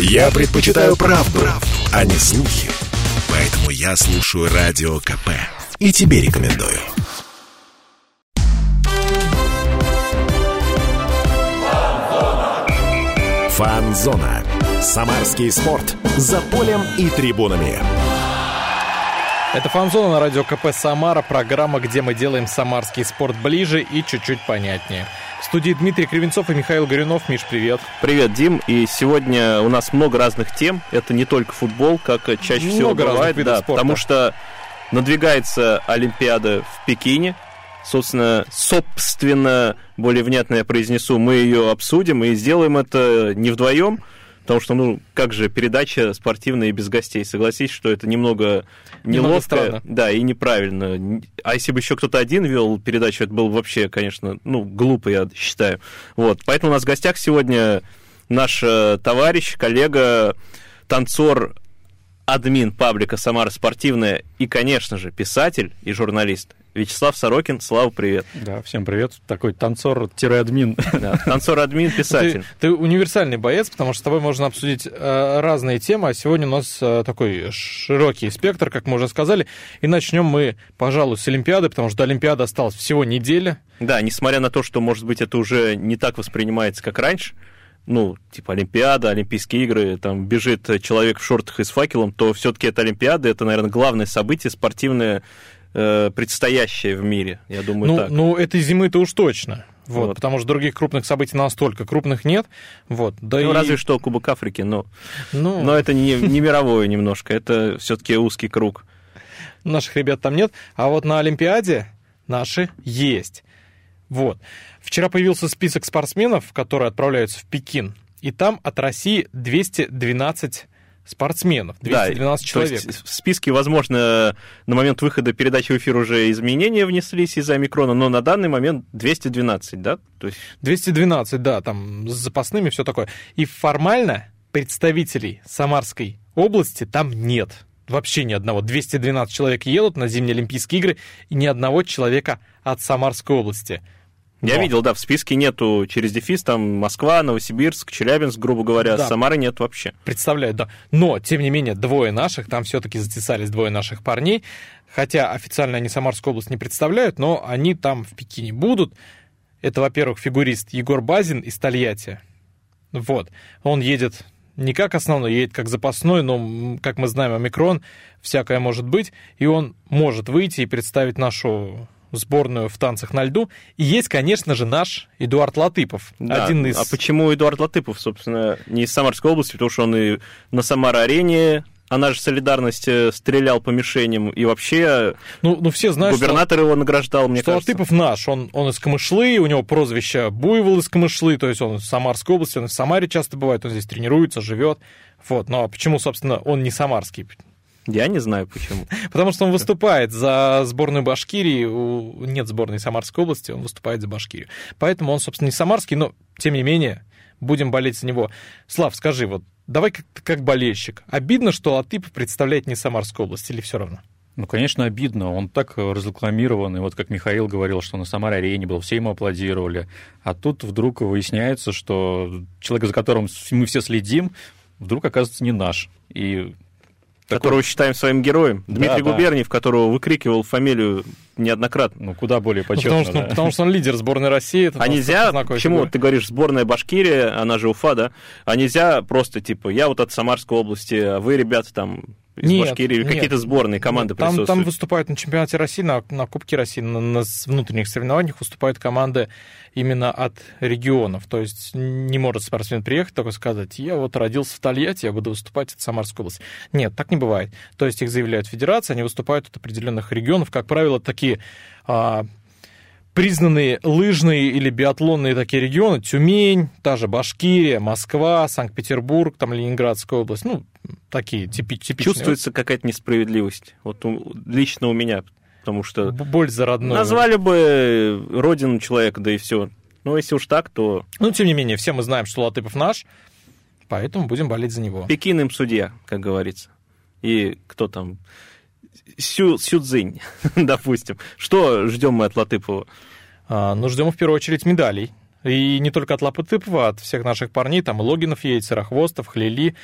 Я предпочитаю правду, а не слухи. Поэтому я слушаю радио КП. И тебе рекомендую. Фанзона. Самарский спорт. За полем и трибунами. Это «Фанзона» на радио КП «Самара», программа, где мы делаем самарский спорт ближе и чуть-чуть понятнее. В студии Дмитрий Кривенцов и Михаил Горюнов. Миш, привет. Привет, Дим. И сегодня у нас много разных тем. Это не только футбол, как чаще всего бывает. Да, потому что надвигается Олимпиада в Пекине. Собственно, более внятно я произнесу, мы ее обсудим и сделаем это не вдвоем. Потому что, как же передача спортивная и без гостей? Согласись, что это немного неловко, странно. Да, и неправильно. А если бы еще кто-то один вел передачу, это было вообще, конечно, глупо, я считаю. Вот. Поэтому у нас в гостях сегодня наш товарищ, коллега, танцор, админ паблика «Самара Спортивная» и, конечно же, писатель и журналист Вячеслав Сорокин. Слава, привет. Да, всем привет. Такой танцор-админ. Да, танцор-админ, писатель. Ты универсальный боец, потому что с тобой можно обсудить разные темы, а сегодня у нас такой широкий спектр, как мы уже сказали. И начнем мы, пожалуй, с Олимпиады, потому что до Олимпиады осталось всего неделя. Да, несмотря на то, что, может быть, это уже не так воспринимается, как раньше, типа Олимпиада, Олимпийские игры, там бежит человек в шортах и с факелом, то все-таки это Олимпиада, это, наверное, главное событие спортивное, предстоящее в мире, я думаю, так. Этой зимы-то уж точно. Вот. Потому что других крупных событий настолько крупных нет. Вот. Да разве что Кубок Африки, но это не мировое немножко, это все-таки узкий круг. Наших ребят там нет, а вот на Олимпиаде наши есть. Вот. Вчера появился список спортсменов, которые отправляются в Пекин, и там от России 212 спортсменов, 212 человек. То есть в списке, возможно, на момент выхода передачи в эфир уже изменения внеслись из-за омикрона, но на данный момент 212, да? То есть... 212, да, там с запасными все такое. И формально представителей Самарской области там нет. Вообще ни одного. 212 человек едут на зимние Олимпийские игры, и ни одного человека от Самарской области. Я видел, да, в списке нету через дефис, там Москва, Новосибирск, Челябинск, грубо говоря, да. Самары нет вообще. Представляю, да. Но, тем не менее, двое наших, там все-таки затесались двое наших парней, хотя официально они Самарскую область не представляют, но они там в Пекине будут. Это, во-первых, фигурист Егор Базин из Тольятти. Вот. Он едет... не как основной, едет как запасной, но, как мы знаем, омикрон, всякое может быть, и он может выйти и представить нашу сборную в танцах на льду. И есть, конечно же, наш Эдуард Латыпов. Да. А почему Эдуард Латыпов, собственно, не из Самарской области, потому что он и на Самара-арене, она же «Солидарность», стрелял по мишеням, и вообще все знают, губернатор его награждал, мне кажется. Латыпов наш, он из Камышлы, у него прозвище «Буйвол из Камышлы», то есть он из Самарской области, он в Самаре часто бывает, он здесь тренируется, живет. Вот. Ну а почему, собственно, он не самарский? Я не знаю почему. Потому что он выступает за сборную Башкирии, нет сборной Самарской области, он выступает за Башкирию. Поэтому он, собственно, не самарский, но, тем не менее, будем болеть за него. Слав, скажи, давай как болельщик. Обидно, что Латыпов представляет не Самарскую область, или все равно? Конечно, обидно. Он так разрекламирован. И как Михаил говорил, что на Самаре-арене был, все ему аплодировали. А тут вдруг выясняется, что человек, за которым мы все следим, вдруг оказывается не наш. И... которого считаем своим героем. Дмитрий Губерниев, которого выкрикивал фамилию неоднократно. Куда более почетно. Потому что он лидер сборной России. А нельзя, почему ты говоришь сборная Башкирии, она же Уфа, да? А нельзя просто, я от Самарской области, а вы, ребята, там... из Башкирии, какие-то сборные команды присутствуют. Там выступают на чемпионате России, на Кубке России, на внутренних соревнованиях выступают команды именно от регионов. То есть не может спортсмен приехать, только сказать, я родился в Тольятти, я буду выступать от Самарской области. Нет, так не бывает. То есть их заявляют федерации, они выступают от определенных регионов. Как правило, такие признанные лыжные или биатлонные такие регионы, Тюмень, та же Башкирия, Москва, Санкт-Петербург, там Ленинградская область, такие типичные. Чувствуется какая-то несправедливость, лично у меня, потому что... Боль за родную. Назвали бы родину человека, да и все. Если уж так, то... тем не менее, все мы знаем, что Латыпов наш, поэтому будем болеть за него. Пекин им судья, как говорится. И кто там... Сюдзинь, допустим. Что ждем мы от Латыпова? Ждем в первую очередь медалей. И не только от Латыпова, от всех наших парней, там Логинов едет, Серохвостов, Хлили.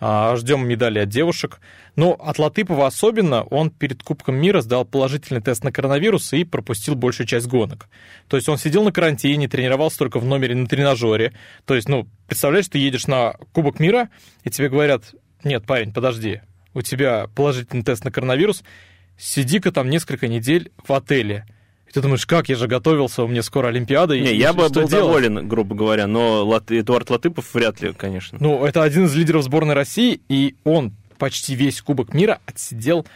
Ждем медали от девушек. Но от Латыпова особенно, он перед Кубком мира сдал положительный тест на коронавирус и пропустил большую часть гонок. То есть он сидел на карантине, тренировался только в номере на тренажере. То есть, ну, представляешь, ты едешь на Кубок мира, и тебе говорят: нет, парень, подожди, у тебя положительный тест на коронавирус, сиди-ка там несколько недель в отеле. Ты думаешь, как, я же готовился, у меня скоро Олимпиада. Не, я бы был доволен, грубо говоря, но Эдуард Латыпов вряд ли, конечно. Ну, это один из лидеров сборной России, и он почти весь Кубок мира отсидел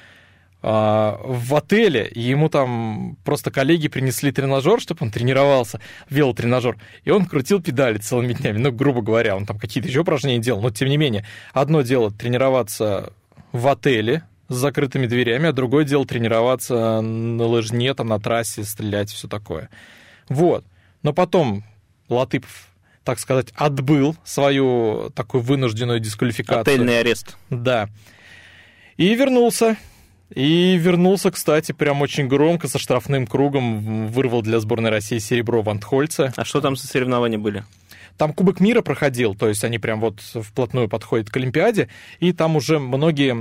в отеле, и ему там просто коллеги принесли тренажер, чтобы он тренировался, велотренажер, и он крутил педали целыми днями, ну, грубо говоря, он там какие-то еще упражнения делал, но, тем не менее, одно дело тренироваться в отеле, с закрытыми дверями, а другое дело тренироваться на лыжне, там, на трассе, стрелять, все такое. Вот. Но потом Латыпов, так сказать, отбыл свою такую вынужденную дисквалификацию. Отельный арест. Да. И вернулся. И вернулся, кстати, прям очень громко, со штрафным кругом вырвал для сборной России серебро в Антхольце. А что там за соревнования были? Там Кубок мира проходил, то есть они прям вот вплотную подходят к Олимпиаде, и там уже многие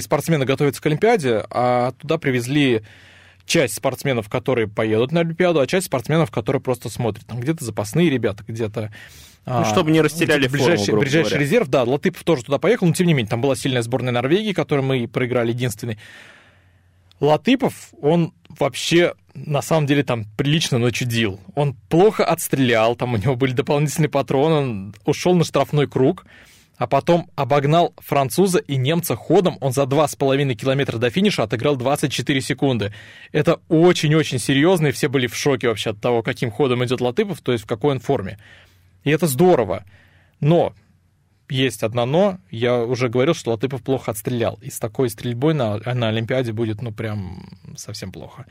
спортсмены готовятся к Олимпиаде, а туда привезли часть спортсменов, которые поедут на Олимпиаду, а часть спортсменов, которые просто смотрят. Там где-то запасные ребята, где-то... Ну, чтобы не растеряли форму, ближайший резерв, да, Латыпов тоже туда поехал, но тем не менее, там была сильная сборная Норвегии, которой мы проиграли единственный. Латыпов, он вообще, на самом деле, там прилично начудил. Он плохо отстрелял, там у него были дополнительные патроны, он ушел на штрафной круг, а потом обогнал француза и немца ходом. Он за 2,5 километра до финиша отыграл 24 секунды. Это очень-очень серьезно, и все были в шоке вообще от того, каким ходом идет Латыпов, то есть в какой он форме. И это здорово. Но есть одно «но». Я уже говорил, что Латыпов плохо отстрелял. И с такой стрельбой на Олимпиаде будет, ну, прям совсем плохо.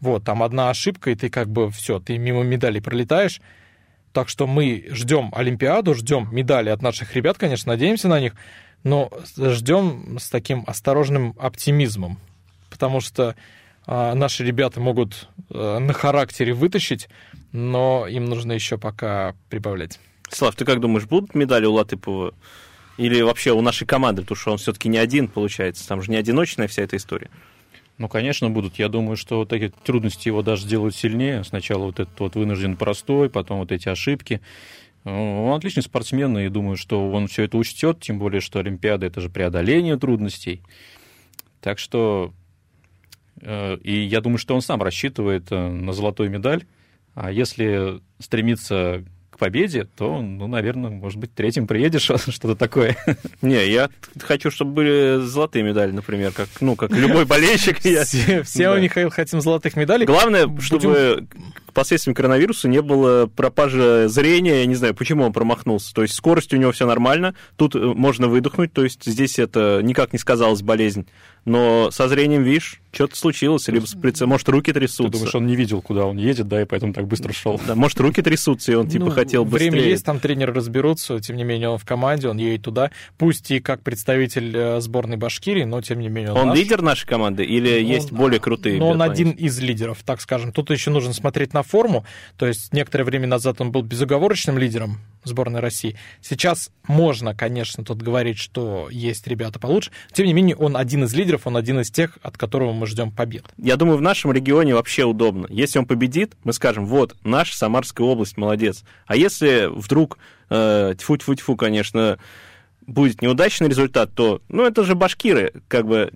Вот, там одна ошибка, и ты как бы все, ты мимо медалей пролетаешь. Так что мы ждем Олимпиаду, ждем медали от наших ребят, конечно, надеемся на них, но ждем с таким осторожным оптимизмом, потому что наши ребята могут на характере вытащить, но им нужно еще пока прибавлять. Слав, ты как думаешь, будут медали у Латыпова или вообще у нашей команды, потому что он все-таки не один, получается, там же не одиночная вся эта история? Ну, конечно, будут. Я думаю, что вот такие трудности его даже делают сильнее. Сначала вот этот вот вынужден простой, потом вот эти ошибки. Он отличный спортсмен, и думаю, что он все это учтет, тем более, что Олимпиада – это же преодоление трудностей. Так что... И я думаю, что он сам рассчитывает на золотую медаль. А если стремиться к победе, то, ну, наверное, может быть, третьим приедешь, что-то такое. Не, я хочу, чтобы были золотые медали, например, как, ну, как любой болельщик. Все у них хотим золотых медалей. Главное, чтобы последствием коронавируса не было пропажи зрения. Я не знаю, почему он промахнулся. То есть скорость у него все нормально, тут можно выдохнуть, то есть здесь это никак не сказалась болезнь. Но со зрением, видишь, что-то случилось, либо, может, руки трясутся. Ты думаешь, он не видел, куда он едет, да, и поэтому так быстро шел. Да, может, руки трясутся, и он, типа, хотел быстрее. Время есть, там тренеры разберутся, тем не менее, он в команде, он едет туда, пусть и как представитель сборной Башкирии, но, тем не менее, он наш. Лидер нашей команды или есть более крутые? Но он один из лидеров, так скажем. Тут еще нужно смотреть на форму, то есть некоторое время назад он был безоговорочным лидером сборной России. Сейчас можно, конечно, тут говорить, что есть ребята получше, тем не менее, он один из лидеров, он один из тех, от которого мы ждем побед. Я думаю, в нашем регионе вообще удобно. Если он победит, мы скажем, вот, наша Самарская область, молодец. А если вдруг, тьфу-тьфу-тьфу, конечно, будет неудачный результат, то, ну, это же башкиры, как бы,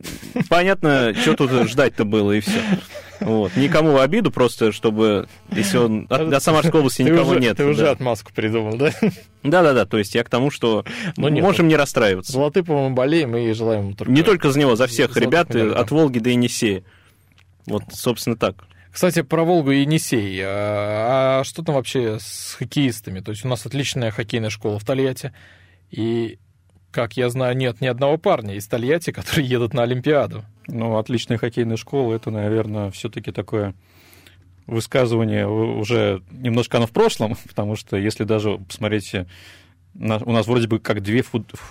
понятно, что тут ждать-то было, и все. Вот. Никому в обиду, просто чтобы, если он... До Самарской области никого нет. Ты уже отмазку придумал, да? Да-да-да, то есть я к тому, что можем не расстраиваться. Латыпову мы болеем и желаем ему только... Не только за него, за всех ребят, от Волги до Енисея. Вот, собственно, так. Кстати, про Волгу и Енисей. А что там вообще с хоккеистами? То есть у нас отличная хоккейная школа в Тольятти, и... Как я знаю, нет ни одного парня из Тольятти, которые едут на Олимпиаду. Ну, отличная хоккейная школа, это, наверное, все-таки такое высказывание уже немножко оно в прошлом, потому что если даже посмотреть, у нас вроде бы как две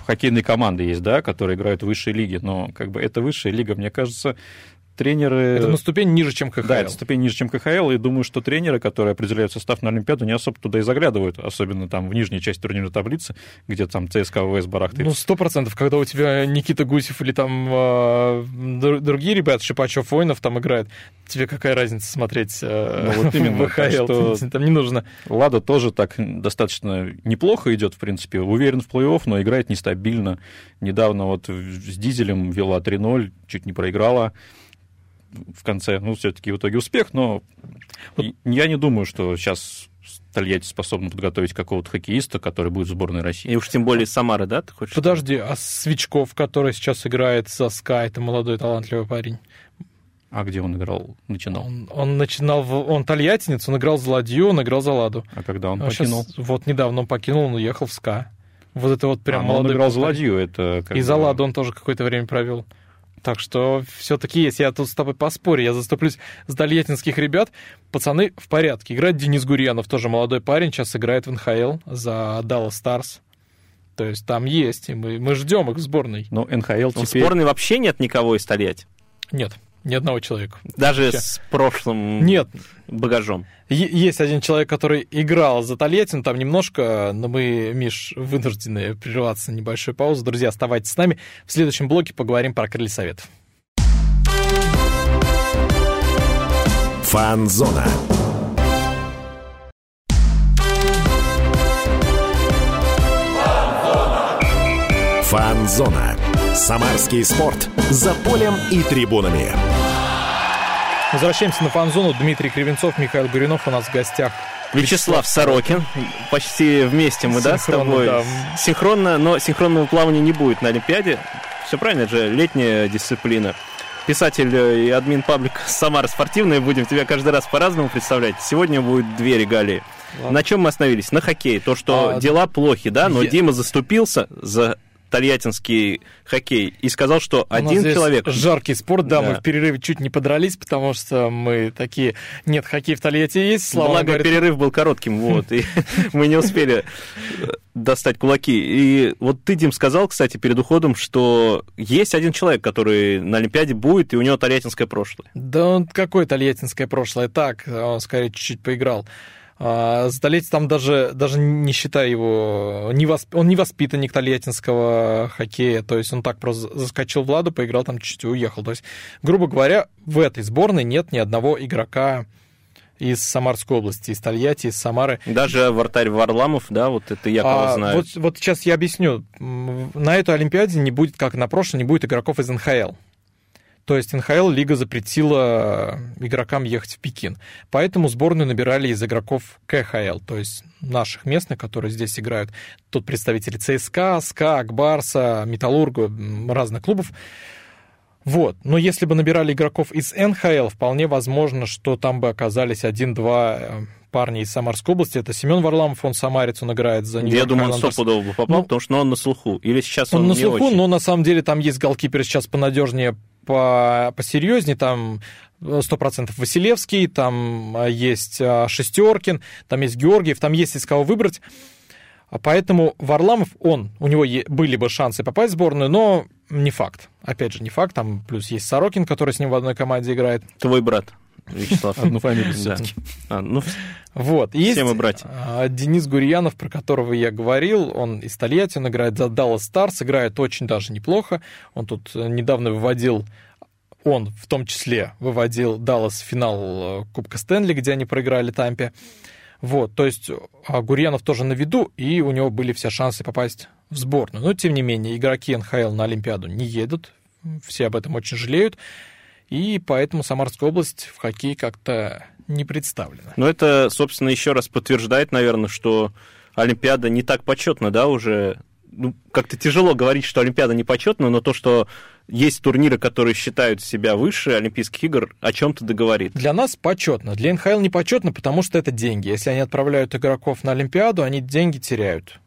хоккейные команды есть, да, которые играют в высшей лиге, но как бы эта высшая лига, мне кажется, тренеры... Это на ступень ниже, чем КХЛ. Да, это ступень ниже, чем КХЛ, и думаю, что тренеры, которые определяют состав на Олимпиаду, не особо туда и заглядывают, особенно там в нижней части турнирной таблицы, где там ЦСКА, ВВС барахтается. Ну, 100%, когда у тебя Никита Гусев или там другие ребята, Шипачев, Войнов там играют, тебе какая разница смотреть вот именно, ВХЛ? Что... Там не нужно. Лада тоже так достаточно неплохо идет, в принципе, уверен в плей-офф, но играет нестабильно. Недавно вот с Дизелем вела 3-0, чуть не проиграла в конце. Ну, все-таки в итоге успех, но вот. Я не думаю, что сейчас Тольятти способна подготовить какого-то хоккеиста, который будет в сборной России. И уж тем более Самары, да? Ты хочешь? Подожди, а Свечков, который сейчас играет за СКА, это молодой талантливый парень? А где он играл, начинал? Он тольяттинец, он играл за Ладью, он играл за Ладу. А когда он покинул? Сейчас, вот недавно он покинул, он уехал в СКА. Вот это вот прям молодой. Он играл за Ладью, это... И за Ладу он тоже какое-то время провел. Так что все-таки есть. Я тут с тобой поспорю, я заступлюсь за тольяттинских ребят. Пацаны в порядке. Играет Денис Гурьянов, тоже молодой парень, сейчас играет в НХЛ за Dallas Stars. То есть там есть, и мы ждем их в сборной. Но НХЛ теперь... В сборной вообще нет никого из Тольятти? Нет. Ни одного человека. Даже вообще. С прошлым Нет. багажом. Есть один человек, который играл за Тольятти, но там немножко, но мы, Миш, вынуждены прерваться на небольшую паузу. Друзья, оставайтесь с нами. В следующем блоке поговорим про Крылья Советов. Фанзона. Фанзона. Самарский спорт. За полем и трибунами. Возвращаемся на Фан-зону. Дмитрий Кривенцов, Михаил Горюнов у нас в гостях. Вячеслав Сорокин. Почти вместе мы, да, с тобой? Да. Синхронно, но синхронного плавания не будет на Олимпиаде. Все правильно, это же летняя дисциплина. Писатель и админ паблика «Самара Спортивная». Будем тебя каждый раз по-разному представлять. Сегодня будет две регалии. Ладно. На чем мы остановились? На хоккее. То, что дела плохи, да? Но Дима заступился за... тольяттинский хоккей, и сказал, что один человек... жаркий спорт, да, мы в перерыве чуть не подрались, потому что мы такие... Нет, хоккей в Тольятти есть, слава... Благо, говорит... перерыв был коротким, вот, и мы не успели достать кулаки. И вот ты, Дим, сказал, кстати, перед уходом, что есть один человек, который на Олимпиаде будет, и у него тольяттинское прошлое. Да он какое тольяттинское прошлое? Так, он скорее чуть-чуть поиграл. За Тольятти там даже не считая его, он не воспитанник тольяттинского хоккея, то есть он так просто заскочил в Ладу, поиграл там чуть-чуть и уехал. То есть, грубо говоря, в этой сборной нет ни одного игрока из Самарской области, из Тольятти, из Самары. Даже вратарь Варламов, да, вот это я кого знаю. Вот сейчас я объясню. На этой Олимпиаде не будет, как на прошлой, не будет игроков из НХЛ. То есть НХЛ лига запретила игрокам ехать в Пекин. Поэтому сборную набирали из игроков КХЛ, то есть наших местных, которые здесь играют. Тут представители ЦСКА, СКА, Акбарса, Металлурга, разных клубов. Вот. Но если бы набирали игроков из НХЛ, вполне возможно, что там бы оказались 1-2 парни из Самарской области. Это Семен Варламов, он самарец, он играет за него. Я думаю, он стопудово бы попал, потому что он на слуху. Или сейчас он не очень. Он на слуху, но на самом деле там есть голкиперы сейчас понадежнее, посерьезнее, там 100% Василевский, там есть Шестеркин, там есть Георгиев, там есть из кого выбрать. Поэтому Варламов, у него были бы шансы попасть в сборную, но не факт. Опять же, не факт, там плюс есть Сорокин, который с ним в одной команде играет. Твой брат, Вячеслав. Одну фамилию все-таки. Вот, есть Денис Гурьянов, про которого я говорил, он из Тольятти, он играет за Dallas Stars, играет очень даже неплохо, он тут недавно в том числе выводил Даллас в финал Кубка Стэнли, где они проиграли Тампе. Вот, то есть Гурьянов тоже на виду, и у него были все шансы попасть в сборную. Но, тем не менее, игроки НХЛ на Олимпиаду не едут, все об этом очень жалеют, и поэтому Самарская область в хоккей как-то не представлена. Но это, собственно, еще раз подтверждает, наверное, что Олимпиада не так почетна, да, уже... Ну, как-то тяжело говорить, что Олимпиада не почетна, но то, что есть турниры, которые считают себя выше Олимпийских игр, о чем-то договорит. Для нас почетно, для НХЛ не почетно, потому что это деньги. Если они отправляют игроков на Олимпиаду, они деньги теряют.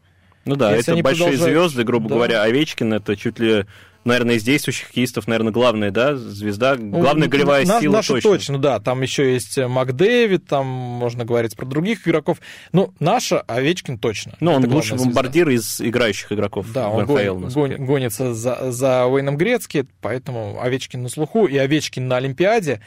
Ну да, если это большие звезды, грубо говоря, Овечкин, это чуть ли наверное, из действующих хоккеистов, наверное, главная, да, звезда, главная голевая сила наша точно. Точно, да, там еще есть МакДэвид, там можно говорить про других игроков, но наша Овечкин точно. Но он лучший бомбардир из играющих игроков. Да, он гонится за Уэйном Грецки, поэтому Овечкин на слуху, и Овечкин на Олимпиаде.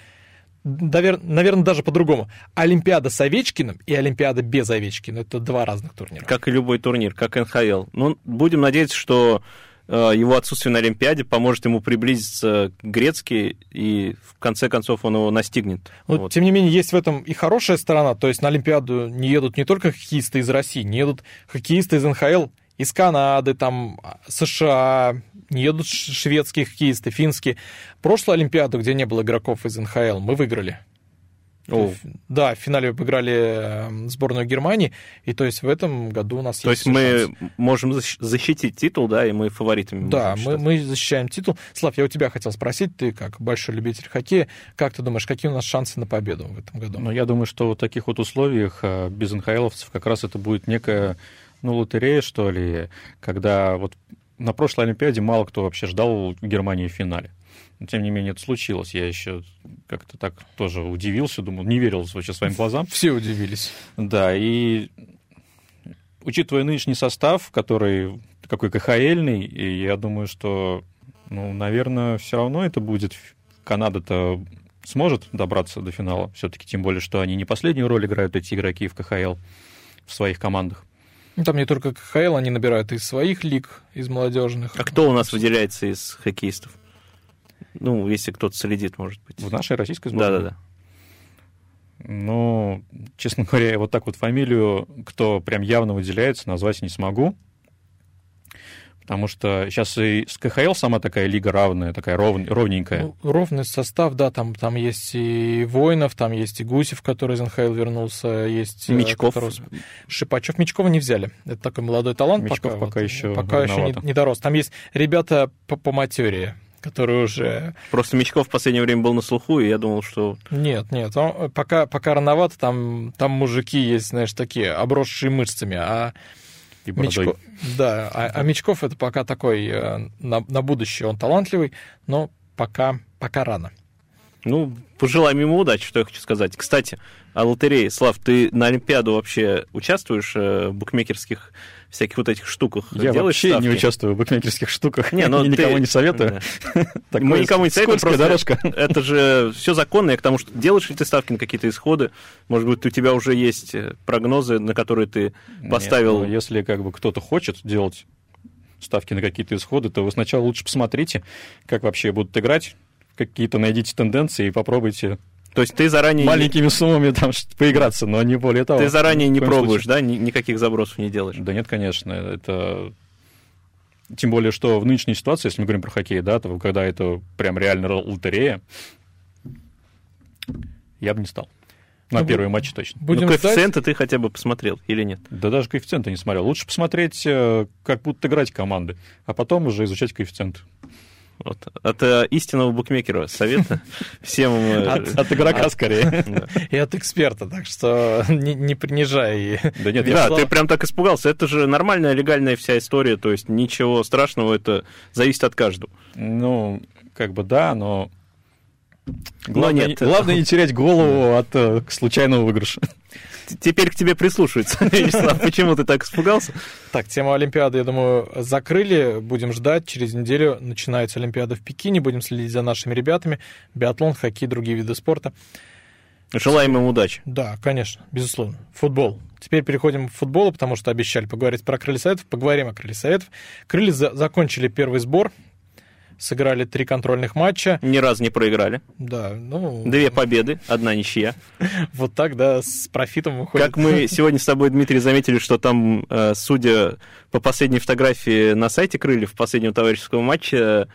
Наверное, даже по-другому. Олимпиада с Овечкиным и Олимпиада без Овечкина — это два разных турнира. Как и любой турнир, как НХЛ. Ну, будем надеяться, что его отсутствие на Олимпиаде поможет ему приблизиться к Грецки, и в конце концов он его настигнет. Но, вот. Тем не менее, есть в этом и хорошая сторона. То есть на Олимпиаду не едут не только хоккеисты из России, не едут хоккеисты из НХЛ, из Канады, там, США, не едут шведские хоккеисты, финские. Прошлую Олимпиаду, где не было игроков из НХЛ, мы выиграли. Да, в финале обыграли сборную Германии, и то есть в этом году у нас то есть шанс. Мы можем защитить титул, да, и мы фаворитами. Да, мы защищаем титул. Слав, я у тебя хотел спросить, ты как большой любитель хоккея, как ты думаешь, какие у нас шансы на победу в этом году? Ну, я думаю, что в таких вот условиях без НХЛовцев как раз это будет некая, ну, лотерея, что ли, когда вот на прошлой Олимпиаде мало кто вообще ждал Германии в финале. Но, тем не менее, это случилось. Я еще как-то так тоже удивился, думал, не верил сейчас своим глазам. Все удивились. Да, и учитывая нынешний состав, который такой КХЛ-ный, я думаю, что, ну, наверное, все равно это будет. Канада-то сможет добраться до финала все-таки, тем более, что они не последнюю роль играют, эти игроки в КХЛ, в своих командах. Там не только КХЛ, они набирают из своих лиг, из молодежных. А кто у нас выделяется из хоккеистов? Ну, если кто-то следит, может быть. В нашей российской сборной? Да-да-да. Ну, честно говоря, я вот так вот фамилию, кто прям явно выделяется, назвать не смогу. Потому что сейчас и с КХЛ сама такая лига равная, такая ровненькая. Ну, ровный состав, да, там есть и Войнов, там есть и Гусев, который из НХЛ вернулся, есть... Мечков. Шипачев. Мечкова не взяли. Это такой молодой талант. Мечков пока еще... Пока еще не дорос. Там есть ребята поматерее, которые уже... Просто Мечков в последнее время был на слуху, и я думал, что... Нет. Он пока рановато, там мужики есть, знаешь, такие, обросшие мышцами, а Мечков это пока такой на будущее, он талантливый, но пока рано. Ну, пожелаем ему удачи, что я хочу сказать. Кстати, о лотерее. Слав, ты на Олимпиаду вообще участвуешь в букмекерских всяких вот этих штуках? Я вообще не участвую в букмекерских штуках. Никому не советую. Мы никому не советуем, просто это же все законно, и к тому, что делаешь ли ты ставки на какие-то исходы, может быть, у тебя уже есть прогнозы, на которые ты поставил... Если как бы кто-то хочет делать ставки на какие-то исходы, то вы сначала лучше посмотрите, как вообще будут играть, какие-то найдите тенденции и попробуйте. То есть ты заранее... Маленькими суммами там поиграться, но не более того. Ты заранее не пробуешь, случае. Да? Никаких забросов не делаешь? Да нет, конечно. Это... Тем более, что в нынешней ситуации, если мы говорим про хоккей, да, то когда это прям реально лотерея, я бы не стал. На первые матчи точно. Но коэффициенты ты хотя бы посмотрел или нет? Да даже коэффициенты не смотрел. Лучше посмотреть, как будут играть команды, а потом уже изучать коэффициенты. Вот. От истинного букмекера совета всем... От игрока, скорее. И от эксперта, так что не принижай. Да нет, ты прям так испугался. Это же нормальная, легальная вся история, то есть ничего страшного, это зависит от каждого. Ну, как бы да, но... Главное не терять голову от случайного выигрыша. Теперь к тебе прислушаются. Вячеслав, почему ты так испугался? Так, тему Олимпиады, я думаю, закрыли. Будем ждать. Через неделю начинается Олимпиада в Пекине. Будем следить за нашими ребятами. Биатлон, хоккей, другие виды спорта. Желаем им удачи. Да, конечно, безусловно. Футбол. Теперь переходим к футболу, потому что обещали поговорить про Крылья Советов. Поговорим о Крыльях Советов. Крылья закончили первый сбор. Сыграли 3 контрольных матча. Ни разу не проиграли. Да, 2 победы, 1 ничья. Вот так, да, с профитом выходит. Как мы сегодня с тобой, Дмитрий, заметили, что там, судя по последней фотографии на сайте Крыльев, последнего товарищеского матча,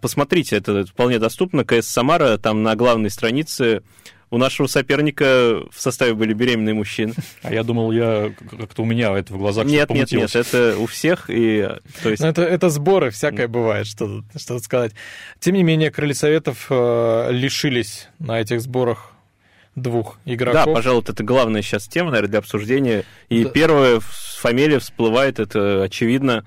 посмотрите, это вполне доступно. КС Самара, там на главной странице у нашего соперника в составе были беременные мужчины. А я думал, как-то у меня это в глазах все помутилось. Нет, это у всех. То есть... это сборы, всякое бывает, что тут сказать. Тем не менее, Крылья Советов лишились на этих сборах 2 игроков. Да, пожалуй, это главная сейчас тема, наверное, для обсуждения. И первая фамилия всплывает, это очевидно.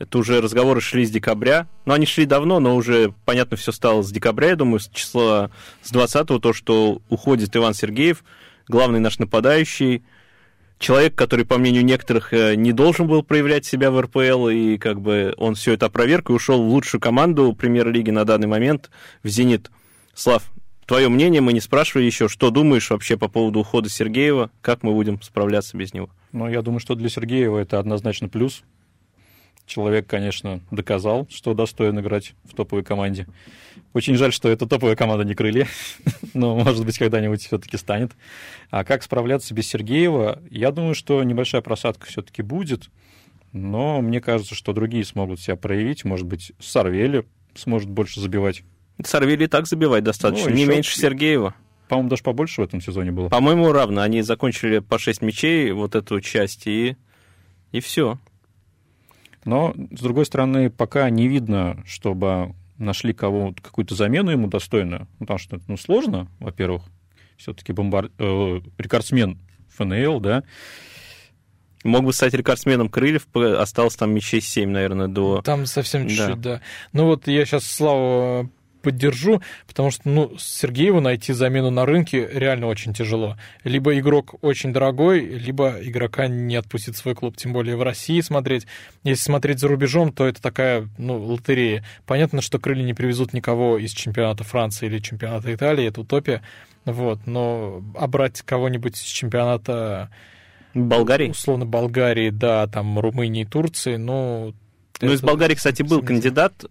Это уже разговоры шли с декабря. Ну, они шли давно, но уже, понятно, все стало с декабря, я думаю, с числа с 20-го, то, что уходит Иван Сергеев, главный наш нападающий, человек, который, по мнению некоторых, не должен был проявлять себя в РПЛ, и как бы он все это опроверг и ушел в лучшую команду премьер-лиги на данный момент, в «Зенит». Слав, твое мнение, мы не спрашивали еще, что думаешь вообще по поводу ухода Сергеева, как мы будем справляться без него? Ну, я думаю, что для Сергеева это однозначно плюс. Человек, конечно, доказал, что достоин играть в топовой команде. Очень жаль, что эта топовая команда не «Крылья», но, может быть, когда-нибудь все-таки станет. А как справляться без Сергеева? Я думаю, что небольшая просадка все-таки будет, но мне кажется, что другие смогут себя проявить. Может быть, Сарвели сможет больше забивать. Сарвели и так забивать достаточно, не меньше Сергеева. По-моему, даже побольше в этом сезоне было. По-моему, равно. Они закончили по 6 мячей вот эту часть, и все. Но, с другой стороны, пока не видно, чтобы нашли какую-то замену ему достойную, потому что это сложно, во-первых, все-таки рекордсмен ФНЛ, да. Мог бы стать рекордсменом «Крыльев», осталось там мячей 7, наверное, до... Там совсем чуть-чуть, да. Ну вот я сейчас Славу поддержу, потому что Сергееву найти замену на рынке реально очень тяжело. Либо игрок очень дорогой, либо игрока не отпустит свой клуб, тем более в России смотреть. Если смотреть за рубежом, то это такая, лотерея. Понятно, что «Крылья» не привезут никого из чемпионата Франции или чемпионата Италии, это утопия, но брать кого-нибудь из чемпионата... Болгарии? Условно, Болгарии, да, там, Румынии, Турции, из Болгарии, кстати, был кандидат,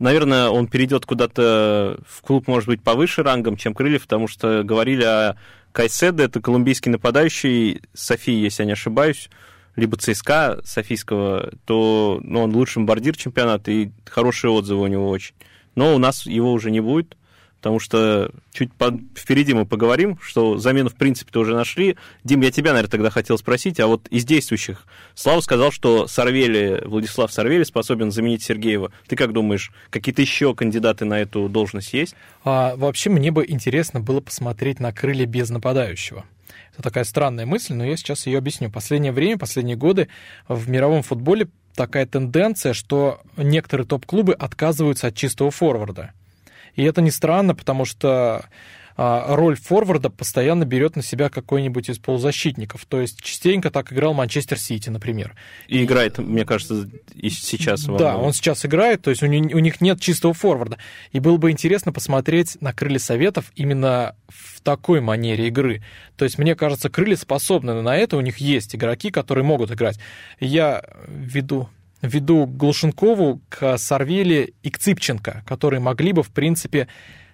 наверное, он перейдет куда-то в клуб, может быть, повыше рангом, чем «Крыльев», потому что говорили о Кайседе, это колумбийский нападающий, Софии, если я не ошибаюсь, либо ЦСКА софийского, то он лучший бомбардир чемпионата, и хорошие отзывы у него очень. Но у нас его уже не будет, потому что впереди мы поговорим, что замену, в принципе-то, уже нашли. Дим, я тебя, наверное, тогда хотел спросить, а вот из действующих. Слава сказал, что Владислав Сарвели способен заменить Сергеева. Ты как думаешь, какие-то еще кандидаты на эту должность есть? Вообще, мне бы интересно было посмотреть на «Крылья» без нападающего. Это такая странная мысль, но я сейчас ее объясню. Последние годы в мировом футболе такая тенденция, что некоторые топ-клубы отказываются от чистого форварда. И это не странно, потому что роль форварда постоянно берет на себя какой-нибудь из полузащитников. То есть частенько так играл Манчестер Сити, например. И играет, мне кажется, и сейчас. Да, он сейчас играет, то есть у них нет чистого форварда. И было бы интересно посмотреть на «Крылья Советов» именно в такой манере игры. То есть, мне кажется, «Крылья» способны на это, у них есть игроки, которые могут играть. Я веду к Глушенкову, к Сарвели и к Цыпченко, которые могли бы, в принципе,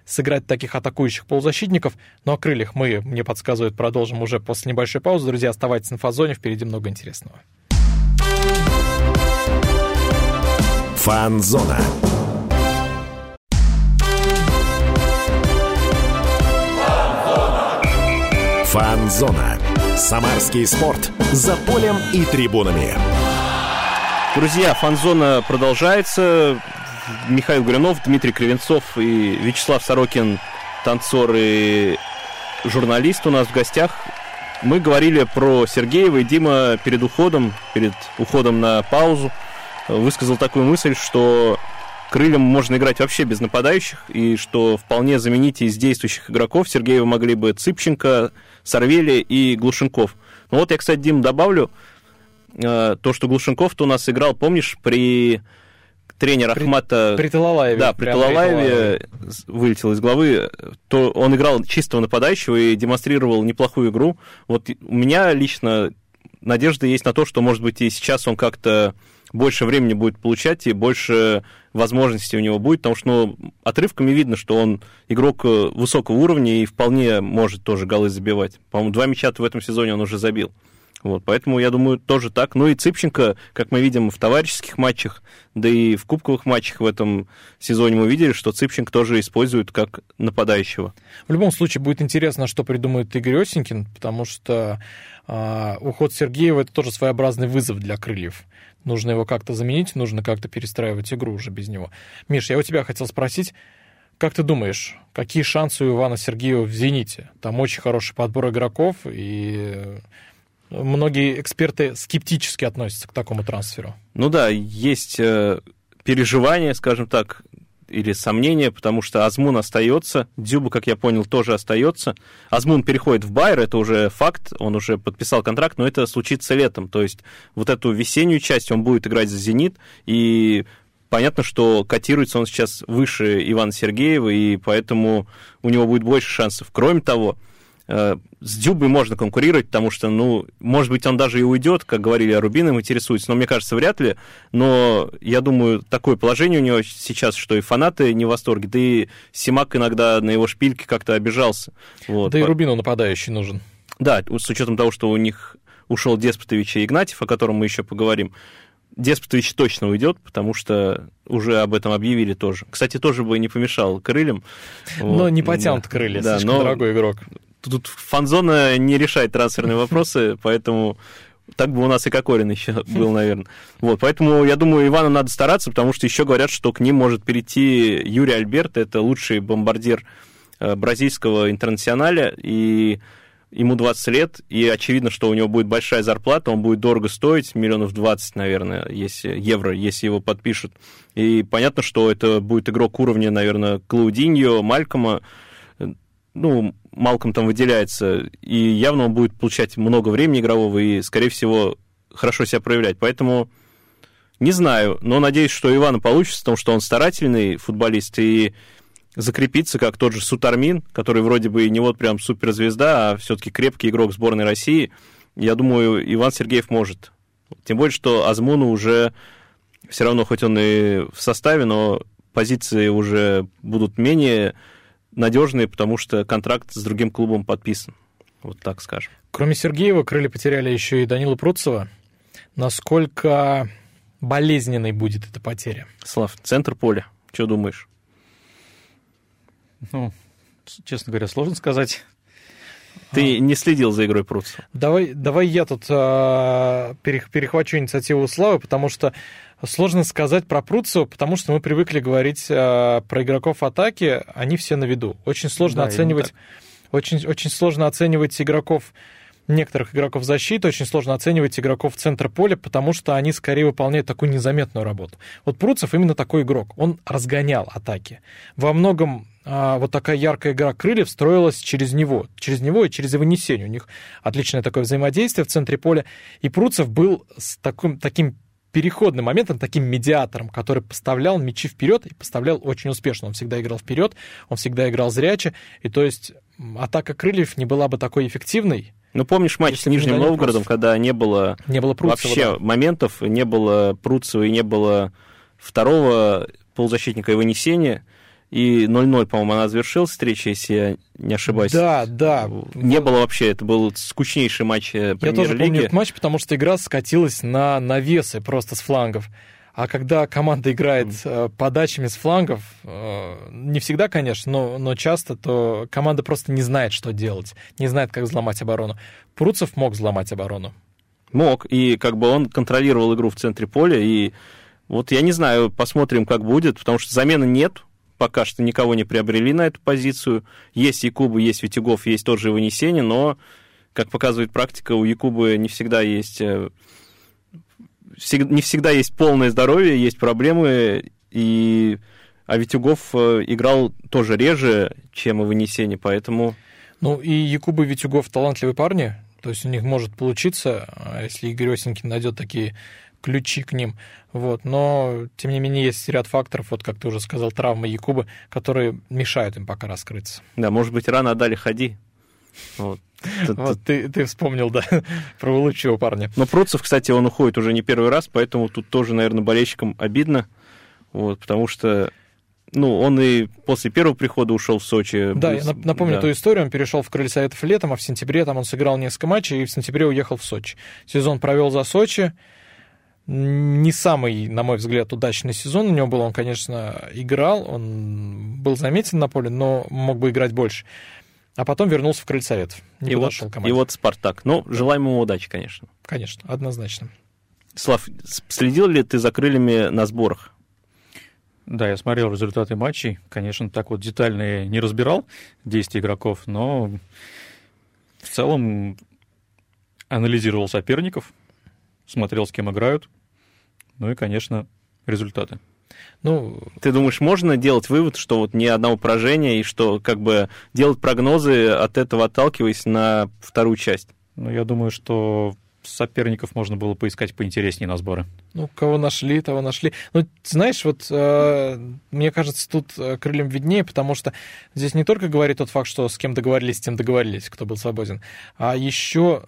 сыграть таких атакующих полузащитников. Но о «Крыльях» мы, мне подсказывают, продолжим уже после небольшой паузы. Друзья, оставайтесь на «Фанзоне», впереди много интересного. «Фанзона». «Фанзона». Самарский спорт за полем и трибунами. Друзья, «Фанзона» продолжается. Михаил Горюнов, Дмитрий Кривенцов и Вячеслав Сорокин, танцор и журналист, у нас в гостях. Мы говорили про Сергеева, и Дима перед уходом на паузу высказал такую мысль, что «Крыльям» можно играть вообще без нападающих, и что вполне заменить из действующих игроков Сергеева могли бы Цыпченко, Сарвели и Глушенков. Я, кстати, Дим, добавлю, то, что Глушенков-то у нас играл, помнишь, при тренере Ахмата... При Толоваеве. Да, при Толоваеве вылетел из головы. То он играл чистого нападающего и демонстрировал неплохую игру. У меня лично надежда есть на то, что, может быть, и сейчас он как-то больше времени будет получать и больше возможностей у него будет, потому что отрывками видно, что он игрок высокого уровня и вполне может тоже голы забивать. По-моему, 2 мяча-то в этом сезоне он уже забил. Поэтому, я думаю, тоже так. И Цыпченко, как мы видим в товарищеских матчах, да и в кубковых матчах в этом сезоне мы видели, что Цыпченко тоже используют как нападающего. В любом случае, будет интересно, что придумает Игорь Осенькин, потому что уход Сергеева – это тоже своеобразный вызов для «Крыльев». Нужно его как-то заменить, нужно как-то перестраивать игру уже без него. Миш, я у тебя хотел спросить, как ты думаешь, какие шансы у Ивана Сергеева в «Зените»? Там очень хороший подбор игроков, и... многие эксперты скептически относятся к такому трансферу. Ну да, есть переживания, скажем так, или сомнения, потому что Азмун остается, Дзюба, как я понял, тоже остается. Азмун переходит в Байер, это уже факт, он уже подписал контракт, но это случится летом. То есть вот эту весеннюю часть он будет играть за «Зенит», и понятно, что котируется он сейчас выше Ивана Сергеева, и поэтому у него будет больше шансов. Кроме того, с Дзюбой можно конкурировать, потому что, ну, может быть, он даже и уйдет, как говорили о Рубине, интересуется, но мне кажется, вряд ли. Но я думаю, такое положение у него сейчас, что и фанаты не в восторге, да и Симак иногда на его шпильке как-то обижался. Вот. Да и Рубину нападающий нужен. Да, с учетом того, что у них ушел Деспотович и Игнатьев, о котором мы еще поговорим. Деспотович точно уйдет, потому что уже об этом объявили тоже. Кстати, тоже бы не помешал крыльям. Но не потянут крылья, да, слишком дорогой игрок. Тут Фанзона не решает трансферные вопросы, поэтому так бы у нас и Кокорин еще был, наверное. Вот, поэтому, я думаю, Ивану надо стараться, потому что еще говорят, что к ним может перейти Юрий Альберто, это лучший бомбардир бразильского интернационаля, и ему 20 лет, и очевидно, что у него будет большая зарплата, он будет дорого стоить, миллионов 20, наверное, если, евро, если его подпишут. И понятно, что это будет игрок уровня, наверное, Клаудиньо, Малькома, ну, Малком там выделяется, и явно он будет получать много времени игрового и, скорее всего, хорошо себя проявлять. Поэтому не знаю, но надеюсь, что Ивана получится, потому что он старательный футболист и закрепится, как тот же Сутармин, который вроде бы не вот прям суперзвезда, а все-таки крепкий игрок сборной России. Я думаю, Иван Сергеев может. Тем более, что Азмуну уже все равно, хоть он и в составе, но позиции уже будут менее надежные, потому что контракт с другим клубом подписан. Вот так скажем. Кроме Сергеева, крылья потеряли еще и Данила Пруцова. Насколько болезненной будет эта потеря? Слав, центр поля. Что думаешь? Ну, честно говоря, сложно сказать. Ты не следил за игрой Пруцова? Давай я тут перехвачу инициативу Славы, потому что сложно сказать про Пруцова, потому что мы привыкли говорить про игроков атаки, они все на виду. Очень сложно, да, оценивать, очень сложно оценивать игроков, некоторых игроков защиты, очень сложно оценивать игроков центра поля, потому что они скорее выполняют такую незаметную работу. Вот Пруцов именно такой игрок, он разгонял атаки. Во многом вот такая яркая игра крыльев строилась через него и через его несение. У них отличное такое взаимодействие в центре поля, и Пруцов был с таким переходным моментом, таким медиатором, который поставлял мячи вперед и поставлял очень успешно. Он всегда играл вперед, он всегда играл зряче, и то есть атака крыльев не была бы такой эффективной. Ну, помнишь матч с Нижним Новгородом, когда не было Пруцова, вообще да. моментов, не было Пруцева и не было второго полузащитника его несения, и 0-0, по-моему, она завершилась встреча, если я не ошибаюсь. Да. Не было вообще, это был скучнейший матч премьер-лиги. Я тоже помню этот матч, потому что игра скатилась на навесы просто с флангов. А когда команда играет подачами с флангов, не всегда, конечно, но часто, то команда просто не знает, что делать, не знает, как взломать оборону. Пруцов мог взломать оборону. Мог, и как бы он контролировал игру в центре поля, и вот я не знаю, посмотрим, как будет, потому что замены нет. Пока что никого не приобрели на эту позицию. Есть Якубы, есть Витюгов, есть тот же Ванесенин, но, как показывает практика, у Якубы не всегда есть полное здоровье, есть проблемы, а Витюгов играл тоже реже, чем и Ванесенин, поэтому... Ну, и Якубы, и Витюгов талантливые парни, то есть у них может получиться, если Игорь Осенькин найдет такие... ключи к ним, вот, но тем не менее есть ряд факторов, вот как ты уже сказал, травмы Якуба, которые мешают им пока раскрыться. Да, может быть, рано отдали ходи. Вот, ты вспомнил, да, про улыбчивого парня. Но Пруцов, кстати, он уходит уже не первый раз, поэтому тут тоже, наверное, болельщикам обидно, вот, потому что, ну, он и после первого прихода ушел в Сочи. Да, я напомню эту историю. Он перешел в Крылья Советов летом, а в сентябре там он сыграл несколько матчей и в сентябре уехал в Сочи. Сезон провел за Сочи. Не самый, на мой взгляд, удачный сезон у него был. Он, конечно, играл, он был заметен на поле, но мог бы играть больше. А потом вернулся в Крылья Советов. Не подошел к команде. И вот «Спартак». Ну, желаем ему удачи, конечно. Конечно, однозначно. Слав, следил ли ты за крыльями на сборах? Да, я смотрел результаты матчей. Конечно, так вот детально не разбирал действия игроков, но в целом... анализировал соперников, смотрел, с кем играют, ну и, конечно, результаты. Ну, ты думаешь, можно делать вывод, что вот ни одного поражения, и что как бы делать прогнозы, от этого отталкиваясь, на вторую часть? Ну, я думаю, что соперников можно было поискать поинтереснее на сборы. Ну, кого нашли, того нашли. Ну, знаешь, вот мне кажется, тут крыльям виднее, потому что здесь не только говорит тот факт, что с кем договорились, с тем договорились, кто был свободен, а еще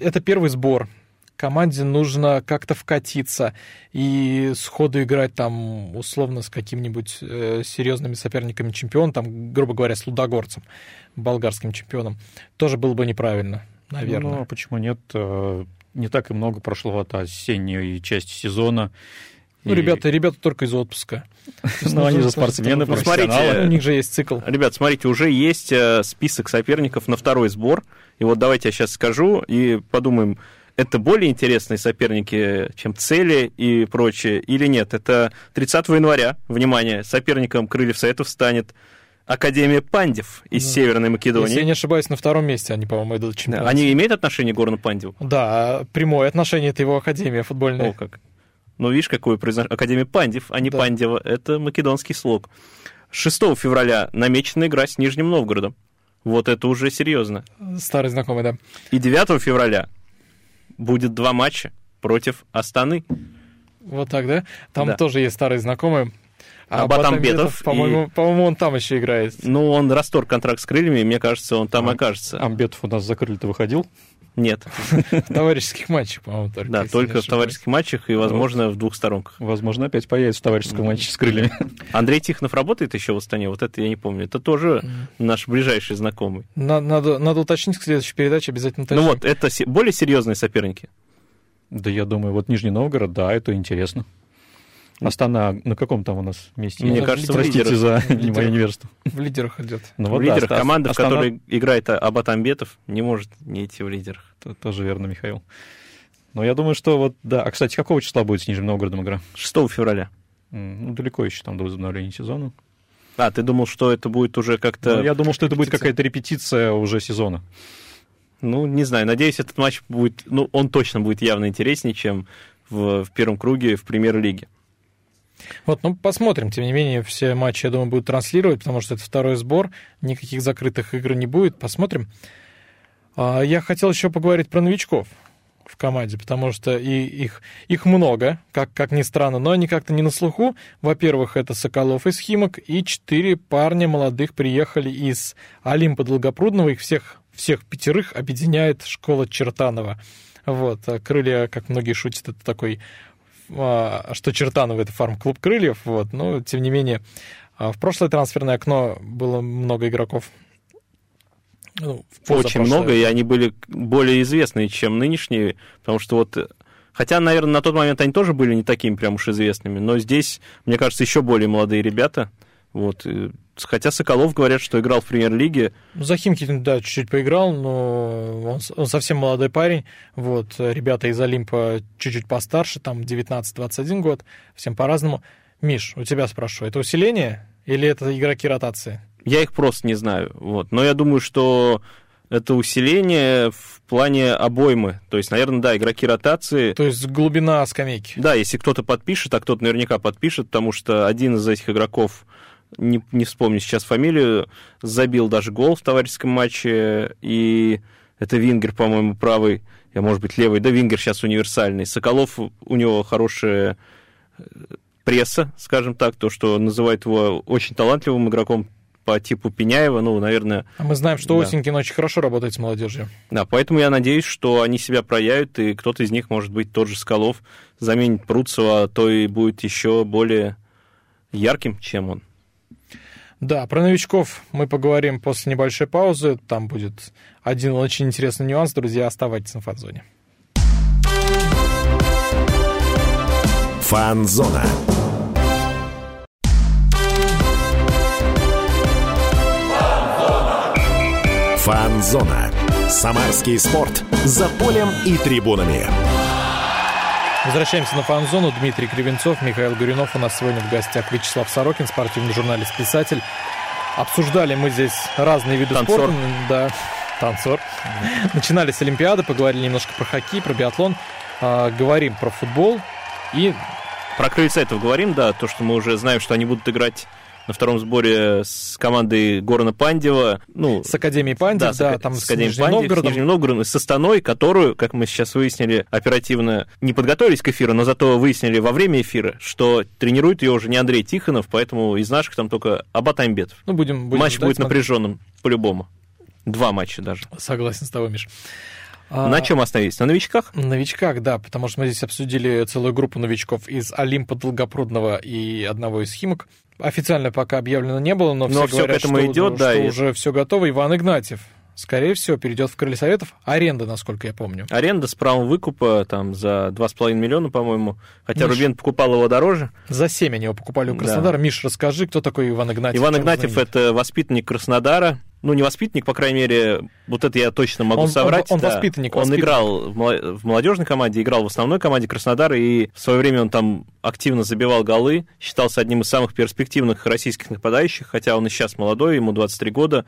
это первый сбор. Команде нужно как-то вкатиться и сходу играть там условно с какими-нибудь серьезными соперниками чемпиона, там, грубо говоря, с Лудогорцем, болгарским чемпионом, тоже было бы неправильно, наверное. Ну, а почему нет? Не так и много прошло от осенней части сезона. Ну, ребята только из отпуска. Ну, они же спортсмены, профессионалы. У них же есть цикл. Ребят, смотрите, уже есть список соперников на второй сбор. И вот давайте я сейчас скажу и подумаем, это более интересные соперники, чем цели и прочее, или нет? Это 30 января, внимание, соперником Крыльев Советов станет Академия Пандев из Северной Македонии. Если я не ошибаюсь, на втором месте они, по-моему, идут в чемпионат. Они имеют отношение к Горну Пандеву? Да, прямое отношение, это его академия футбольная. О, как. Ну, видишь, какое произношение. Академия Пандев, а не да. Пандева. Это македонский слог. 6 февраля намечена игра с Нижним Новгородом. Вот это уже серьезно. Старый знакомый, да. И 9 февраля будет 2 матча против Астаны. Вот так, да? Там да. тоже есть старые знакомые. Абат Аймбетов, по-моему, и... по-моему, он там еще играет. Ну, он расторг контракт с крыльями, мне кажется, он там окажется. Аймбетов у нас за крылья-то выходил? Нет. В товарищеских матчах, по-моему, только. Да, только в товарищеских матчах и, возможно, в двух сторонках. Возможно, опять появится в товарищеском матче с крыльями. Андрей Тихонов работает еще в Астане? Вот это я не помню. Это тоже наш ближайший знакомый. Надо уточнить к следующей передаче, обязательно уточнить. Ну вот, это более серьезные соперники? Да, я думаю, вот Нижний Новгород, да, это интересно. Астана на каком там у нас месте? Мне кажется, простите за мое невежество. В лидерах идет. В лидерах команды, в которой играет Абат Аймбетов, не может не идти в лидерах. Тоже верно, Михаил. Но я думаю, что вот, да. А, кстати, какого числа будет с Нижним Новгородом игра? 6 февраля. Ну, далеко еще там до возобновления сезона. А, ты думал, что это будет уже как-то... Ну, я думал, что это будет какая-то репетиция уже сезона. Ну, не знаю. Надеюсь, этот матч будет... Ну, он точно будет явно интереснее, чем в первом круге в премьер-лиге. Вот, ну, посмотрим. Тем не менее, все матчи, я думаю, будут транслировать, потому что это второй сбор, никаких закрытых игр не будет. Посмотрим. Я хотел еще поговорить про новичков в команде, потому что и их много, как ни странно, но они как-то не на слуху. Во-первых, это Соколов из Химок, и 4 парня молодых приехали из Олимпа Долгопрудного. Их всех 5 объединяет школа Чертанова. Вот, крылья, как многие шутят, это такой... что Чертаново — это фарм-клуб крыльев, вот, но, тем не менее, в прошлое трансферное окно было много игроков. Ну, очень много, и они были более известные, чем нынешние, потому что вот... Хотя, наверное, на тот момент они тоже были не такими прям уж известными, но здесь, мне кажется, еще более молодые ребята, вот... Хотя Соколов, говорят, что играл в премьер-лиге. За Химки, да, чуть-чуть поиграл, но он совсем молодой парень. Вот, ребята из Олимпа чуть-чуть постарше, там 19-21 год, всем по-разному. Миш, у тебя спрошу, это усиление или это игроки ротации? Я их просто не знаю, вот. Но я думаю, что это усиление в плане обоймы. То есть, наверное, да, игроки ротации. То есть глубина скамейки. Да, если кто-то подпишет, а кто-то наверняка подпишет, потому что один из этих игроков... Не вспомню сейчас фамилию, забил даже гол в товарищеском матче, и это Вингер, по-моему, правый, я, может быть, левый, да, Вингер сейчас универсальный. Соколов, у него хорошая пресса, скажем так, то, что называет его очень талантливым игроком по типу Пеняева, ну, наверное... А мы знаем, что да. Осенькин очень хорошо работает с молодежью. Да, поэтому я надеюсь, что они себя проявят, и кто-то из них, может быть, тот же Соколов заменит Пруцова, а то и будет еще более ярким, чем он. Да, про новичков мы поговорим после небольшой паузы. Там будет один очень интересный нюанс. Друзья, оставайтесь на Фанзоне. Фанзона. Фанзона. Самарский спорт. За полем и трибунами. Возвращаемся на Фан-зону. Дмитрий Кривенцов, Михаил Горюнов. У нас сегодня в гостях Вячеслав Сорокин, спортивный журналист, писатель. Обсуждали мы здесь разные виды спорта. Да. танцор. Начинали с Олимпиады, поговорили немножко про хоккей, про биатлон. Говорим про футбол и... Про Крылья Советов говорим, да, то, что мы уже знаем, что они будут играть на втором сборе с командой Горна Пандева. Ну, с Академией Пандев, да, там с Нижним Новгородом. С Нижним Новгородом, с Астаной, которую, как мы сейчас выяснили, оперативно не подготовились к эфиру, но зато выяснили во время эфира, что тренирует ее уже не Андрей Тихонов, поэтому из наших там только Абат Аймбетов. Ну, Матч будет напряженным по-любому. Два матча даже. Согласен с тобой, Миш. На чем остановились? На новичках? На новичках, да, потому что мы здесь обсудили целую группу новичков из Олимпа Долгопрудного и одного из Химок. Официально пока объявлено не было, но все говорят, к этому что, идет, да, что и... уже все готово. Иван Игнатьев, скорее всего, перейдет в Крылья Советов. Аренда, насколько я помню. Аренда с правом выкупа там за 2,5 миллиона, по-моему. Хотя Рубин покупал его дороже. За 7 они его покупали у Краснодара. Да. Миш, расскажи, кто такой Иван Игнатьев? Иван Игнатьев – это воспитанник Краснодара. Ну, не воспитанник, по крайней мере, вот это я точно могу соврать. Он воспитанник. Играл в молодежной команде, играл в основной команде Краснодара, и в свое время он там активно забивал голы, считался одним из самых перспективных российских нападающих, хотя он и сейчас молодой, ему 23 года,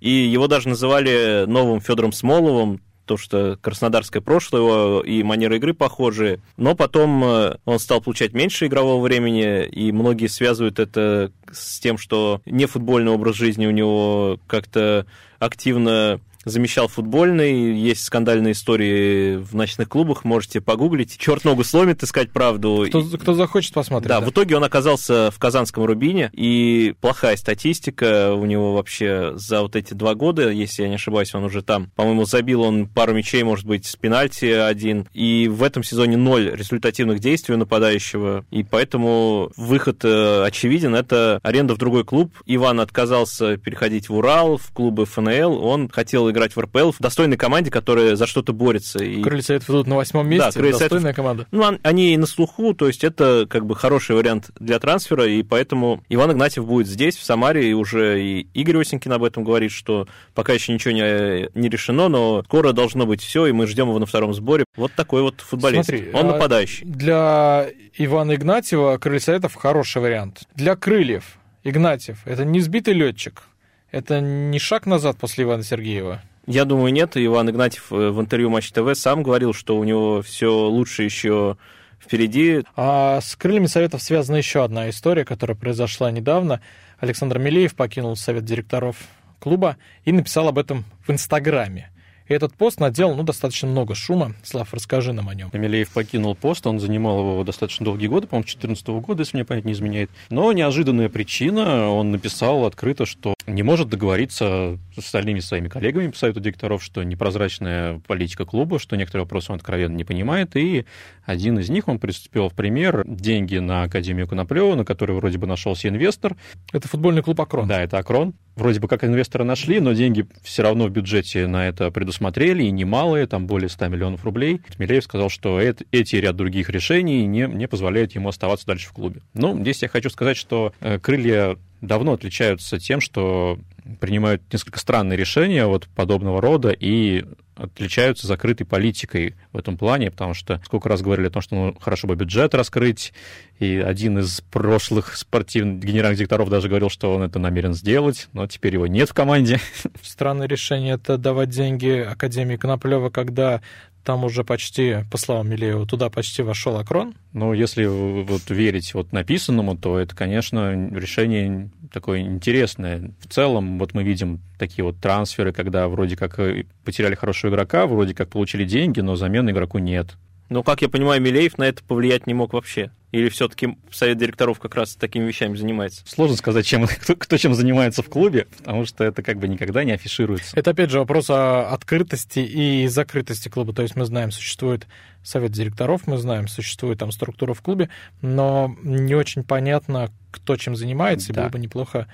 и его даже называли новым Федором Смоловым, то, что краснодарское прошлое его и манера игры похожие, но потом он стал получать меньше игрового времени, и многие связывают это с тем, что не футбольный образ жизни у него как-то активно замещал футбольный, есть скандальные истории в ночных клубах, можете погуглить, черт ногу сломит, искать правду. Кто захочет, посмотреть. Да, в итоге он оказался в казанском Рубине, и плохая статистика у него вообще за вот эти 2 года, если я не ошибаюсь, он уже там, по-моему, забил он пару мячей, может быть, с пенальти один, и в этом сезоне 0 результативных действий у нападающего, и поэтому выход очевиден, это аренда в другой клуб. Иван отказался переходить в Урал, в клубы ФНЛ, он хотел играть в РПЛ, в достойной команде, которая за что-то борется. Крылья Советов идут на 8-м месте, да, достойная команда. Ну, они и на слуху, то есть это как бы хороший вариант для трансфера, и поэтому Иван Игнатьев будет здесь, в Самаре, и уже и Игорь Осенькин об этом говорит, что пока еще ничего не решено, но скоро должно быть все, и мы ждем его на втором сборе. Вот такой вот футболист. Смотри, он нападающий. Для Ивана Игнатьева Крылья Советов хороший вариант. Для Крыльев Игнатьев — это не сбитый летчик, это не шаг назад после Ивана Сергеева? Я думаю, нет. Иван Игнатьев в интервью Матч ТВ сам говорил, что у него все лучше еще впереди. А с Крыльями Советов связана еще одна история, которая произошла недавно. Александр Милеев покинул совет директоров клуба и написал об этом в Инстаграме. И этот пост наделал достаточно много шума. Слав, расскажи нам о нем. Милеев покинул пост, он занимал его достаточно долгие годы, по-моему, с 2014 года, если мне память не изменяет. Но неожиданная причина, он написал открыто, что не может договориться с остальными своими коллегами по совету директоров, что непрозрачная политика клуба, что некоторые вопросы он откровенно не понимает. И один из них, он приступил в пример, деньги на Академию Коноплёва, на которую вроде бы нашелся инвестор. Это футбольный клуб «Акрон». Да, это «Акрон». Вроде бы как инвестора нашли, но деньги все равно в бюджете на это предусмотрели, и немалые, там более 100 миллионов рублей. Милеев сказал, что эти ряд других решений не позволяют ему оставаться дальше в клубе. Ну, здесь я хочу сказать, что Крылья давно отличаются тем, что принимают несколько странные решения вот подобного рода и отличаются закрытой политикой в этом плане, потому что сколько раз говорили о том, что хорошо бы бюджет раскрыть, и один из прошлых спортивных генеральных директоров даже говорил, что он это намерен сделать, но теперь его нет в команде. Странное решение — это давать деньги Академии Коноплёва, когда там уже почти, по словам Милеева, туда почти вошел «Акрон». Ну, если вот верить вот написанному, то это, конечно, решение такое интересное. В целом, вот мы видим такие вот трансферы, когда вроде как потеряли хорошего игрока, вроде как получили деньги, но замены игроку нет. Но, как я понимаю, Милеев на это повлиять не мог вообще. Или все-таки совет директоров как раз такими вещами занимается? Сложно сказать, кто чем занимается в клубе, потому что это как бы никогда не афишируется. Это, опять же, вопрос о открытости и закрытости клуба. То есть мы знаем, существует совет директоров, мы знаем, существует там структура в клубе, но не очень понятно, кто чем занимается, да. И было бы неплохо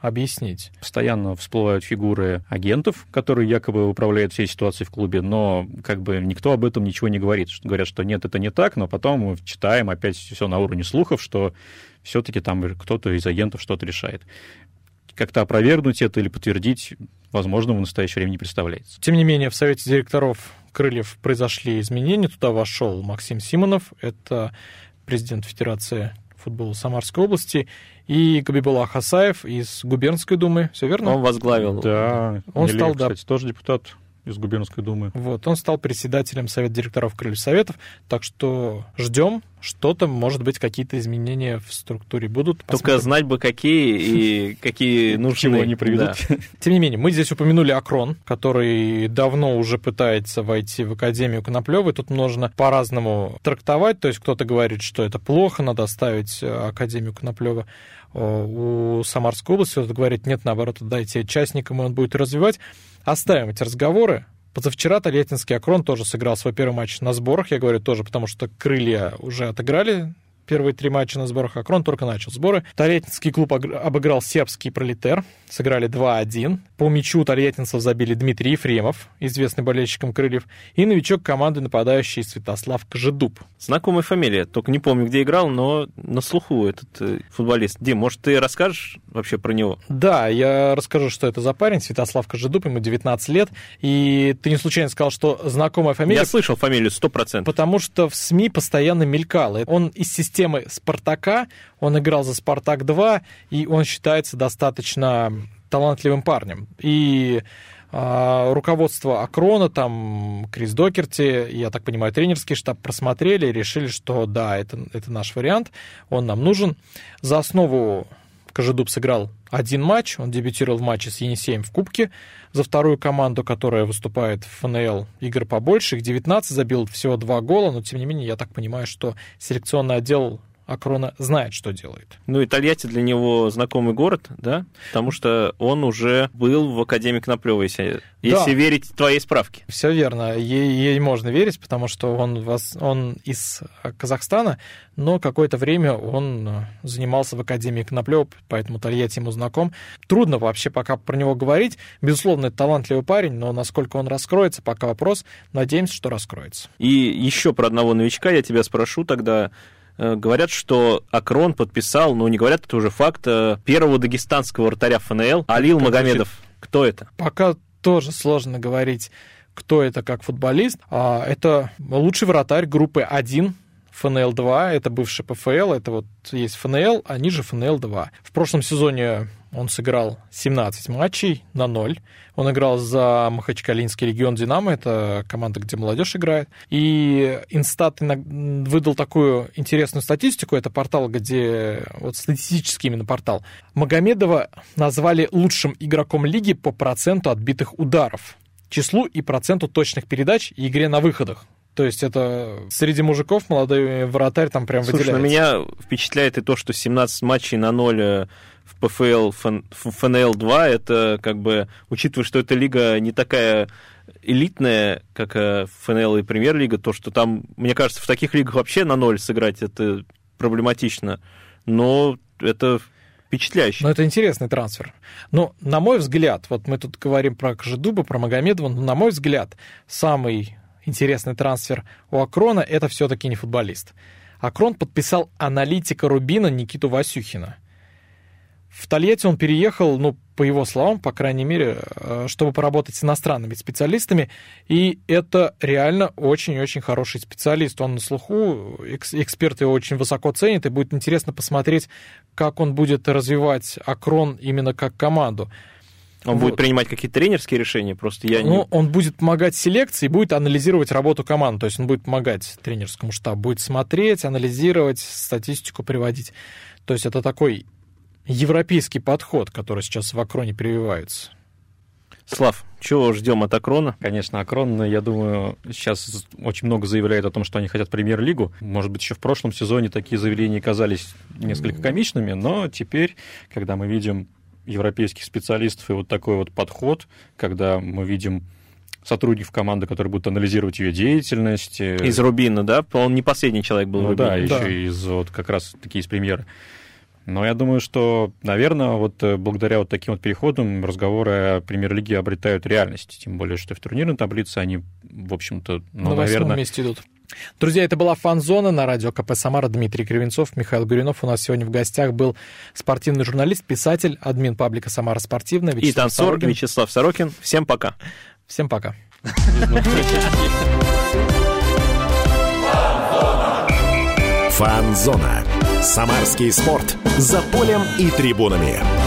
объяснить. Постоянно всплывают фигуры агентов, которые якобы управляют всей ситуацией в клубе, но как бы никто об этом ничего не говорит. Говорят, что нет, это не так, но потом мы читаем опять все на уровне слухов, что все-таки там кто-то из агентов что-то решает. Как-то опровергнуть это или подтвердить, возможно, в настоящее время не представляется. Тем не менее, в совете директоров Крыльев произошли изменения. Туда вошел Максим Симонов, это президент Федерации футбола Самарской области, и Габибулла Хасаев из Губернской думы, все верно? Он возглавил. Да, он Нелеев, стал, да, кстати, тоже депутат из Губернской думы. Вот, он стал председателем Совета директоров Крыльев Советов, так что ждем, что-то, может быть, какие-то изменения в структуре будут. Только посмотрим. Знать бы, какие и какие нужны. Чего они приведут. Да. Тем не менее, мы здесь упомянули Акрон, который давно уже пытается войти в Академию Коноплёвой. Тут можно по-разному трактовать, то есть кто-то говорит, что это плохо, надо оставить Академию Коноплёва у Самарской области, кто-то говорит, нет, наоборот, дайте частникам, и он будет развивать. Оставим эти разговоры. Позавчера Тольяттинский Акрон тоже сыграл свой первый матч на сборах. Я говорю тоже, потому что Крылья уже отыграли первые 3 матча на сборах. Акрон только начал сборы. Тольяттинский клуб обыграл сербский Пролетер. Сыграли 2-1. По мячу тольяттинцев забили Дмитрий Ефремов, известный болельщиком Крыльев, и новичок команды нападающий Святослав Кожедуб. Знакомая фамилия. Только не помню, где играл, но на слуху этот футболист. Дим, может, ты расскажешь вообще про него? Да, я расскажу, что это за парень. Святослав Кожедуб, ему 19 лет. И ты не случайно сказал, что знакомая фамилия. Я слышал фамилию 100%. Потому что в СМИ постоянно мелькало. Он из системы Спартака, он играл за Спартак-2, и он считается достаточно талантливым парнем. И руководство Акрона, там Крис Докерти, я так понимаю, тренерский штаб просмотрели и решили, что да, это наш вариант, он нам нужен. За основу Кожедуб сыграл 1 матч, он дебютировал в матче с Енисеем в Кубке. За вторую команду, которая выступает в ФНЛ, игр побольше, их 19, забил всего 2 гола, но тем не менее, я так понимаю, что селекционный отдел Акрона знает, что делает. Ну и Тольятти для него знакомый город, да? Потому что он уже был в Академии Коноплёвой, если верить твоей справке. Все верно, ей можно верить, потому что он из Казахстана, но какое-то время он занимался в Академии Коноплёвой, поэтому Тольятти ему знаком. Трудно вообще пока про него говорить. Безусловно, это талантливый парень, но насколько он раскроется, пока вопрос. Надеемся, что раскроется. И еще про одного новичка я тебя спрошу тогда. Говорят, что Акрон подписал, не говорят, это уже факт, первого дагестанского вратаря ФНЛ Алил Магомедов. Кто это? Пока тоже сложно говорить, кто это как футболист. Это лучший вратарь группы 1 ФНЛ-2, это бывший ПФЛ, это есть ФНЛ, а ниже ФНЛ-2. В прошлом сезоне он сыграл 17 матчей на 0. Он играл за Махачкалинский регион «Динамо». Это команда, где молодежь играет. И Инстат выдал такую интересную статистику. Это портал, где статистический именно портал. Магомедова назвали лучшим игроком лиги по проценту отбитых ударов, числу и проценту точных передач и игре на выходах. То есть это среди мужиков молодой вратарь там прям выделяется. Слушай, меня впечатляет и то, что 17 матчей на 0 в ПФЛ, ФНЛ-2, это учитывая, что эта лига не такая элитная, как ФНЛ и Премьер-лига, то, что там, мне кажется, в таких лигах вообще на 0 сыграть, это проблематично. Но это впечатляюще. Но это интересный трансфер. Но, на мой взгляд, мы тут говорим про Кожедуба, про Магомедова, но, на мой взгляд, самый интересный трансфер у Акрона — это все-таки не футболист. Акрон подписал аналитика Рубина Никиту Васюхина. В Тольятти он переехал, по его словам, по крайней мере, чтобы поработать с иностранными специалистами, и это реально очень-очень хороший специалист. Он на слуху, эксперты его очень высоко ценят, и будет интересно посмотреть, как он будет развивать Акрон именно как команду. Он будет принимать какие-то тренерские решения, просто я не... Он будет помогать селекции, будет анализировать работу команды, то есть он будет помогать тренерскому штабу, будет смотреть, анализировать, статистику приводить. То есть это такой европейский подход, который сейчас в Акроне прививается. Слав, чего ждем от Акрона? Конечно, Акрон, я думаю, сейчас очень много заявляет о том, что они хотят премьер-лигу. Может быть, еще в прошлом сезоне такие заявления казались несколько комичными, но теперь, когда мы видим европейских специалистов и такой подход, когда мы видим сотрудников команды, которые будут анализировать ее деятельность. Из Рубина, да? Он не последний человек был в Рубине. Да, еще из как раз такие из премьеры. Но я думаю, что, наверное, благодаря таким переходам разговоры о премьер-лиге обретают реальность. Тем более, что в турнирной таблице они, в общем-то, на 8-м месте идут. Друзья, это была «Фанзона» на радио КП Самара. Дмитрий Кривенцов, Михаил Гуринов. У нас сегодня в гостях был спортивный журналист, писатель, админ паблика «Самара Спортивная» Вячеслав танцор Сорокин. Вячеслав Сорокин. Всем пока. Всем пока. «Фанзона». Самарский спорт. За полем и трибунами.